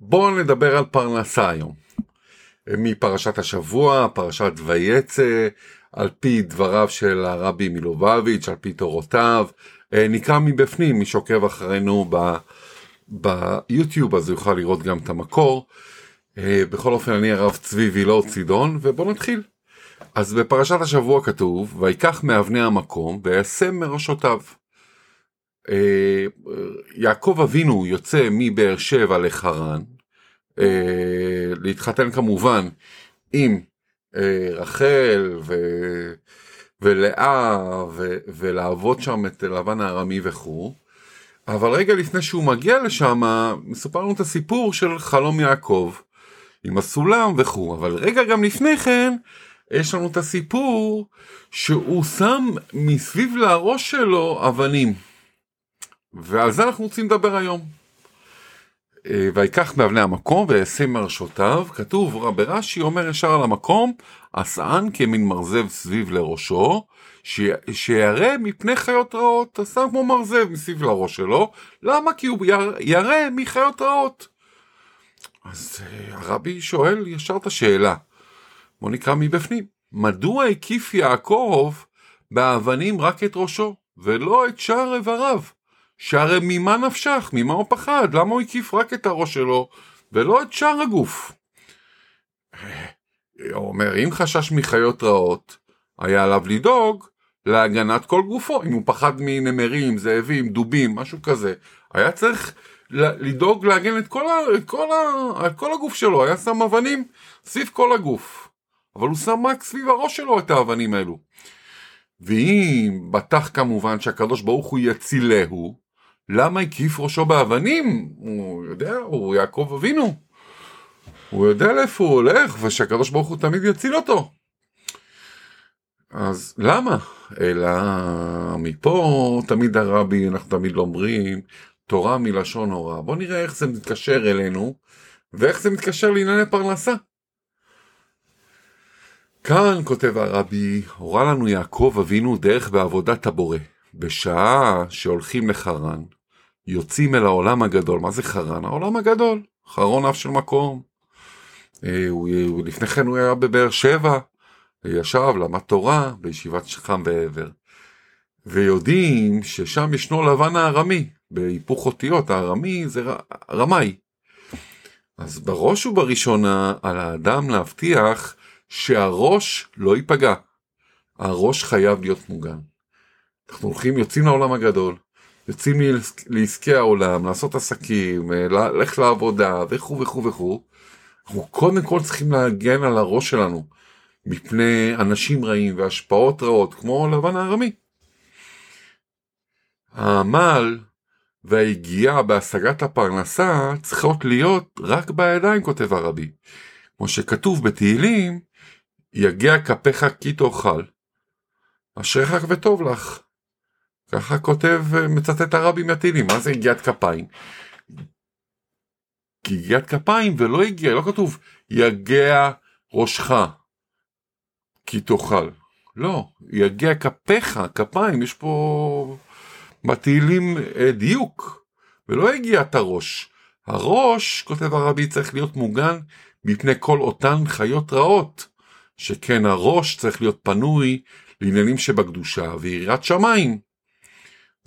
בואו נדבר על פרנסה היום. מפרשת השבוע, פרשת ויצא, על פי דבריו של הרבי מליובאוויטש, על פי תורותיו, נקרא מבפנים, מי שעוקב אחרינו ביוטיוב, אז יוכל לראות גם את המקור. בכל אופן, אני הרב צבי וילור צידון, ובואו נתחיל. אז בפרשת השבוע כתוב, ויקח מאבני המקום, וישם מראשותיו. יעקב אבינו יוצא מבאר שבע לחרן, להתחתן כמובן עם רחל ולאה ולעבוד שם את לבן הארמי וכו'. אבל רגע לפני שהוא מגיע לשם, מסופרנו את הסיפור של חלום יעקב עם הסולם וכו'. אבל רגע גם לפני כן, יש לנו את הסיפור שהוא שם מסביב לראש שלו אבנים. ועל זה אנחנו רוצים לדבר היום. ויקח מאבני המקום וישים מראשותיו, כתוב ברש"י, אומר ישר על המקום, עשאן כמין מרזב סביב לראשו, שירא מפני חיות רעות, עשאן כמו מרזב מסביב לראש שלו, למה? כי הוא ירא מחיות רעות. אז הרבי שואל ישר את השאלה, בוא נקרא מבפנים, מדוע הקיף יעקב באבנים רק את ראשו, ולא את שאר איבריו? שהרי ממה נפשך, ממה הוא פחד, למה הוא הקיף רק את הראש שלו, ולא את שאר הגוף? הוא אומר, אם חשש מחיות רעות, היה עליו לדאוג להגנת כל גופו, אם הוא פחד מנמרים, זאבים, דובים, משהו כזה, היה צריך לדאוג להגן את כל הגוף שלו, היה שם אבנים סביב כל הגוף, אבל הוא שם רק סביב הראש שלו את האבנים האלו. ואם בטח כמובן שהקדוש ברוך הוא יצילהו, למה הקיף ראשו באבנים? הוא יודע, הוא יעקב אבינו, הוא יודע לאיפה הוא הולך, ושהקדוש ברוך הוא תמיד יציל אותו. אז למה? אלא מפה תמיד הרבי, אנחנו תמיד לומרים, תורה מלשון הוראה. בוא נראה איך זה מתקשר אלינו, ואיך זה מתקשר לענייני פרנסה. כאן כותב הרבי, הורה לנו יעקב אבינו דרך בעבודת הבורא. בשעה שהולכים לחרן, יוצאים אל העולם הגדול. מה זה חרן? העולם הגדול. חרון אף של מקום. לפני כן הוא היה בבאר שבע, ישב, למד תורה, בישיבת שכם ועבר. ויודעים ששם ישנו לבן הארמי, בהיפוך אותיות, הארמי זה רמאי. אז בראש ובראשונה על האדם להבטיח שהראש לא ייפגע. הראש חייב להיות מוגן. אנחנו הולכים, יוצאים לעולם הגדול, יוצאים לעסקי העולם, לעשות עסקים, ללכת לעבודה וכו וכו וכו. אנחנו קודם כל צריכים להגן על הראש שלנו מפני אנשים רעים והשפעות רעות, כמו לבן הארמי. העמל וההגיעה בהשגת הפרנסה צריכות להיות רק בידיים, כותב הרבי. כמו שכתוב בתהילים, יגע כפיך כי תאכל, אשריך וטוב לך. ככה כותב, מצטט הרבי מהתהילים. מה זה יגיעת כפיים? כי יגיעת כפיים ולא יגיע, לא כתוב יגע ראשך כי תאכל. לא, יגע כפיך, כפיים, יש פה בתהילים דיוק, ולא יגיע את הראש. הראש, כותב הרבי, צריך להיות מוגן מפני כל אותן חיות רעות, שכן הראש צריך להיות פנוי לעניינים שבקדושה ויראת שמיים.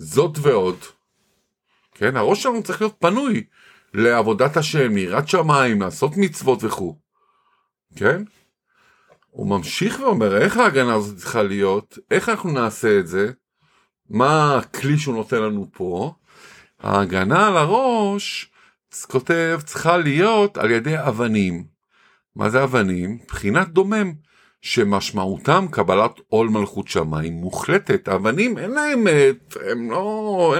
זאת ועוד, כן, הראש שלנו צריך להיות פנוי לעבודת השם, ליראת שמיים, לעשות מצוות וכו'. כן? הוא ממשיך ואומר, איך ההגנה הזאת צריכה להיות? איך אנחנו נעשה את זה? מה הכלי שהוא נותן לנו פה? ההגנה על הראש, כותב, צריכה להיות על ידי אבנים. מה זה אבנים? בחינת דומם, שמשמעותם קבלת עול מלכות שמיים מוחלטת. אבנים אין להם, אין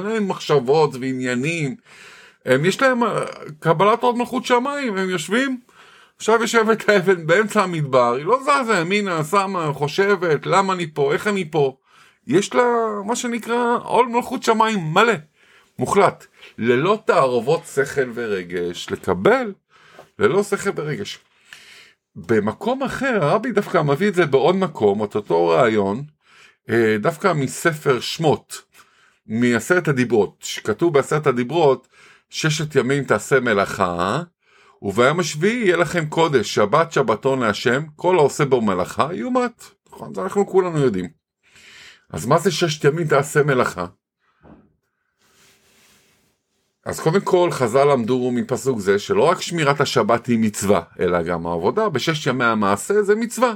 להם מחשבות ועניינים, יש להם קבלת עול מלכות שמיים, הם יושבים, עכשיו יושבת האבן באמצע המדבר, היא לא זזה, ימינה, שמה, חושבת, למה אני פה, איך אני פה, יש לה מה שנקרא עול מלכות שמיים מלא, מוחלט, ללא תערובות שכל ורגש, לקבל ללא שכל ורגש. במקום אחר, הרבי דווקא מביא את זה בעוד מקום, את אותו רעיון, דווקא מספר שמות, מעשרת הדיברות, שכתוב בעשרת הדיברות, 6 ימים תעשה מלאכה, וביום השביעי יהיה לכם קודש, שבת שבתון להשם, כל העושה בו מלאכה יהיו מת. נכון, זה אנחנו כולנו יודעים. אז מה זה ששת ימים תעשה מלאכה? אז קודם כל חז"ל למדו מפסוק זה שלא רק שמירת השבת היא מצווה, אלא גם העבודה בששת ימי המעשה זה מצווה.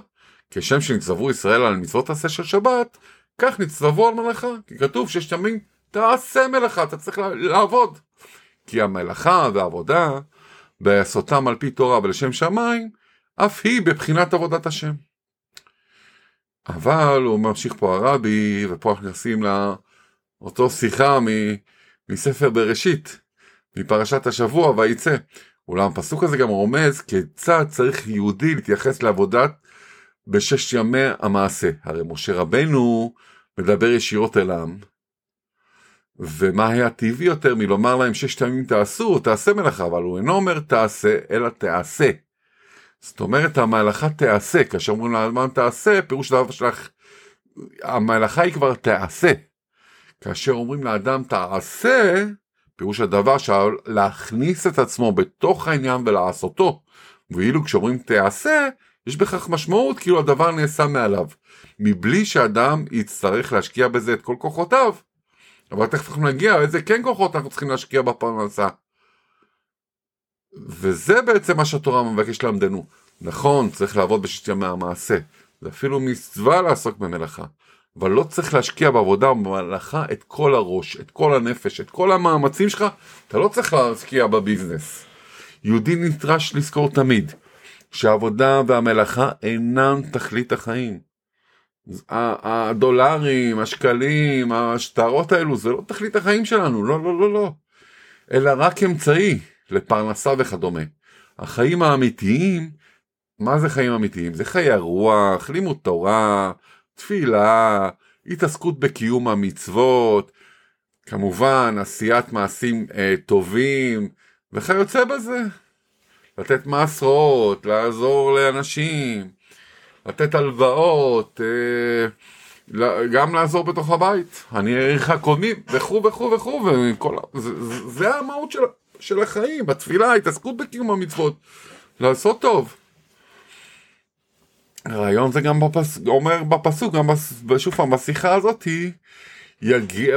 כשם שנצטוו ישראל על מצוות עשה של שבת, כך נצטוו על מלאכה, כי כתוב ששת ימים תעשה מלאכה, אתה צריך לעבוד. כי המלאכה והעבודה, בעשותם על פי תורה ולשם שמיים, אף היא בבחינת עבודת השם. אבל הוא ממשיך פה הרבי, ופה אנחנו נשים לאותו שיחה מספר בראשית, מפרשת השבוע והיצא. אולם הפסוק הזה גם רומז כיצד צריך יהודי להתייחס לעבודת בשש ימי המעשה. הרי משה רבנו מדבר ישירות אליהם, ומה היה טבעי יותר מלומר להם ששת ימים תעשו, תעשה מלאכה, אבל הוא אינו אומר תעשה, אלא תעשה. זאת אומרת, המהלכה תעשה, כאשר אומרים לאדם תעשה, פירוש דבר שלך, המהלכה היא כבר תעשה. כאשר אומרים לאדם תעשה, פירוש הדבר להכניס את עצמו בתוך העניין ולעשותו, ואילו כשאומרים תעשה, יש בכך משמעות כאילו הדבר נעשה מעליו, מבלי שאדם יצטרך להשקיע בזה את כל כוחותיו. אבל תכף אנחנו נגיע, איזה כן כוחות אנחנו צריכים להשקיע בפרנסה. וזה בעצם מה שהתורה מבקש למדנו. נכון, צריך לעבוד בששת ימי המעשה. זה אפילו מצווה לעסוק במלאכה. אבל לא צריך להשקיע בעבודה ובמלאכה את כל הראש, את כל הנפש, את כל המאמצים שלך. אתה לא צריך להשקיע בביזנס. יהודי נדרש לזכור תמיד שהעבודה והמלאכה אינם תכלית החיים. הדולרים, השקלים, השטרות האלו, זה לא תכלית החיים שלנו, לא, לא, לא, לא. אלא רק אמצעי לפרנסה וכדומה. החיים האמיתיים, מה זה חיים אמיתיים? זה חיי הרוח, לימוד תורה, תפילה, התעסקות בקיום המצוות, כמובן, עשיית מעשים טובים, וכיוצא בזה. לתת מעשרות, לעזור לאנשים, לתת הלוואות, גם לעזור בתוך הבית, אני אריך הקומי, וכו וכו וכו, זה המהות של החיים, התפילה, התעסקות בקיום המצוות, לעשות טוב. הרעיון זה גם אומר בפסוק, גם בשוף המשיחה הזאת,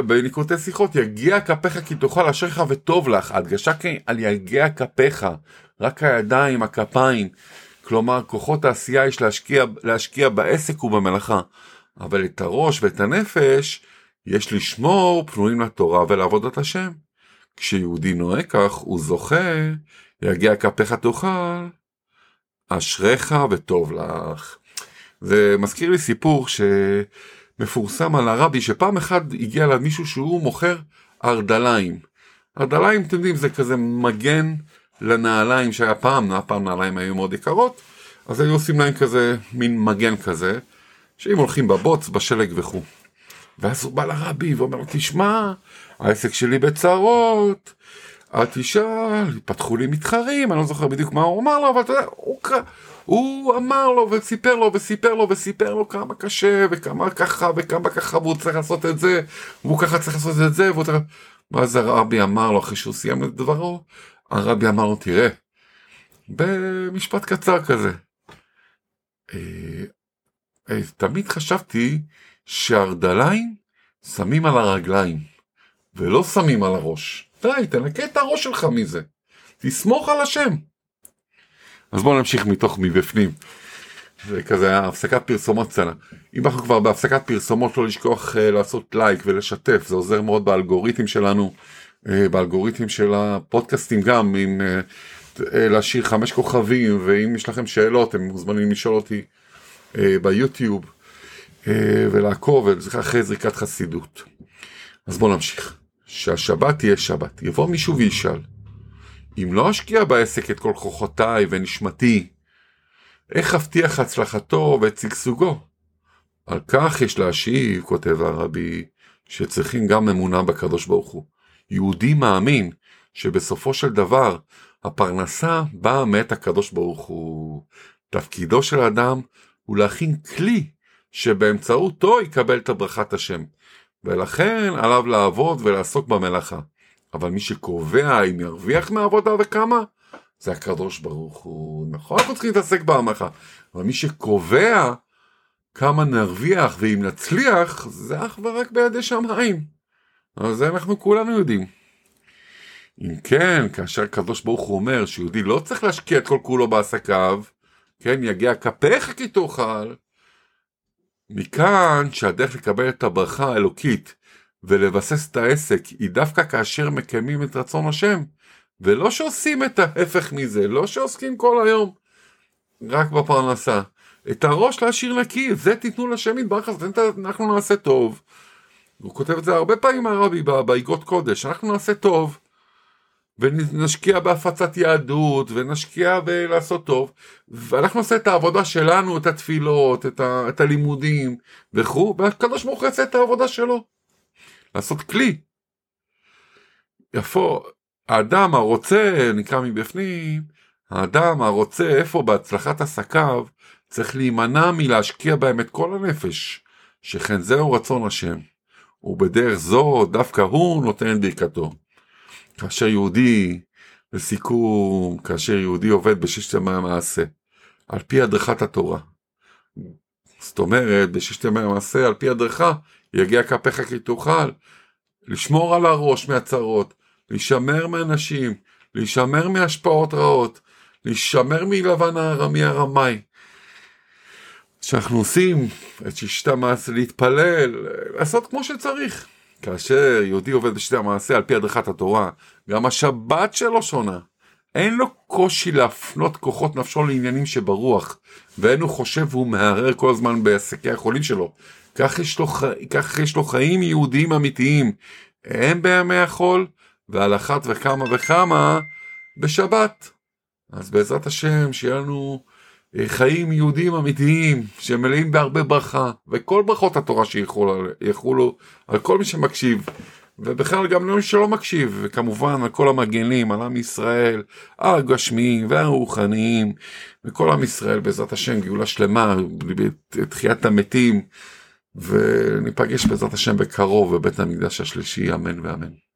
בניקותי שיחות, יגיע כפיך כי תאכל אשריך וטוב לך, הדגשה על יגיע כפיך, רק הידיים, הכפיים, כלומר, כוחות העשייה יש להשקיע בעסק ובמלאכה, אבל את הראש ואת הנפש יש לשמור פנויים לתורה ולעבודת השם. כשיהודי נוהג כך, הוא זוכה, יגיע כפיך תאכל, אשריך וטוב לך. זה מזכיר לי סיפור שמפורסם על הרבי, שפעם אחת הגיע למישהו שהוא מוכר ארדליים. ארדליים, אתם יודעים, זה כזה מגן לנעליים שהיה פעם נעליים היו מאוד יקרות, אז היו עושים להם כזה, מין מגן כזה, שאם הולכים בבוץ, בשלג וכו'. ואז הוא בא לרבי ואומר, תשמע, העסק שלי בצרות, אל תשאל, פתחו לי מתחרים, אני לא זוכר בדיוק מה הוא אמר לו, אבל אתה יודע, הוא אמר לו וסיפר לו וסיפר לו וסיפר לו כמה קשה, וכמה ככה וכמה ככה, והוא צריך לעשות את זה, והוא ככה צריך לעשות את זה, ואז הרבי אמר לו, אחרי שהוא סיים את דברו, הרבי אמר לו, תראה, במשפט קצר כזה, תמיד חשבתי שהרדליים שמים על הרגליים, ולא שמים על הראש. די, תנקה את הראש שלך מזה. תסמוך על השם. אז בואו נמשיך מתוך מבפנים. זה כזה, הפסקת פרסומות צנה. אם אנחנו כבר בהפסקת פרסומות, לא לשכוח לעשות לייק ולשתף, זה עוזר מאוד באלגוריתמים שלנו, באלגוריתמים של הפודקאסטים גם, עם להשאיר 5 כוכבים, ואם יש לכם שאלות, הם מוזמנים לשאול אותי ביוטיוב, ולעקוב, אחרי זריקת חסידות. אז בואו נמשיך. שהשבת תהיה שבת. יבוא מישהו וישאל, אם לא אשקיע בעסק את כל כוחותיי ונשמתי, איך אבטיח הצלחתו ואת שגשוגו? על כך יש להשיב, כותב הרבי, שצריכים גם אמונה בקדוש ברוך הוא. יהודי מאמין שבסופו של דבר הפרנסה באה מאת הקדוש ברוך הוא. תפקידו של האדם הוא להכין כלי שבאמצעותו יקבל את ברכת השם, ולכן עליו לעבוד ולעסוק במלאכה. אבל מי שקובע אם ירוויח מהעבודה וכמה, זה הקדוש ברוך הוא, נכון, אנחנו צריכים להתעסק בהמחה, אבל מי שקובע כמה נרוויח ואם נצליח, זה אך ורק בידי שמיים. אבל זה אנחנו כולנו יודעים. אם כן, כאשר הקדוש ברוך הוא אומר שיהודי לא צריך להשקיע את כל כולו בעסקיו, כן, יגיע כפיך כי תאכל, מכאן שהדרך לקבל את הברכה האלוקית ולבסס את העסק היא דווקא כאשר מקיימים את רצון השם, ולא שעושים את ההפך מזה, לא שעוסקים כל היום רק בפרנסה. את הראש להשאיר נקי, זה תיתנו לשם יתברך, אז אנחנו נעשה טוב. הוא כותב את זה הרבה פעמים הרבי באגרות קודש, אנחנו נעשה טוב, ונשקיע בהפצת יהדות, ונשקיע בלעשות טוב, ואנחנו נעשה את העבודה שלנו, את התפילות, את הלימודים, וכו', והקדוש ברוך הוא יעשה את העבודה שלו. לעשות כלי. יפה, האדם הרוצה, נקרא מבפנים, האדם הרוצה איפה בהצלחת עסקיו, צריך להימנע מלהשקיע בהם את כל הנפש, שכן זהו רצון השם, ובדרך זו דווקא הוא נותן דרכתו. כאשר יהודי, לסיכום, כאשר יהודי עובד בששת ימי המעשה, על פי הדרכת התורה. זאת אומרת, בששת ימי המעשה, על פי הדרכה, יגיע כפיך כי תאכל, לשמור על הראש מהצרות, להישמר מאנשים, להישמר מהשפעות רעות, להישמר מלבן הארמי הרמאי. שאנחנו עושים את ששת המעשה, להתפלל, לעשות כמו שצריך. כאשר יהודי עובד בשיטה המעשה על פי הדרכת התורה, גם השבת שלו שונה. אין לו קושי להפנות כוחות נפשו לעניינים שברוח, ואין הוא חושב והוא מהרהר כל הזמן בעסקי החולים שלו. כך יש לו חיים יהודיים אמיתיים, הם בימי החול, ועל אחת וכמה וכמה בשבת. אז בעזרת השם שיהיה לנו חיים יהודיים אמיתיים שמלאים בהרבה ברכה, וכל ברכות התורה שיחולו על כל מי שמקשיב, ובכלל גם למי שלא מקשיב, וכמובן על כל המגנים, על עם ישראל, הגשמיים והרוחניים, וכל עם ישראל בעזרת השם גאולה שלמה, תחיית המתים, וניפגש בעזרת השם בקרוב בבית המקדש השלישי, אמן ואמן.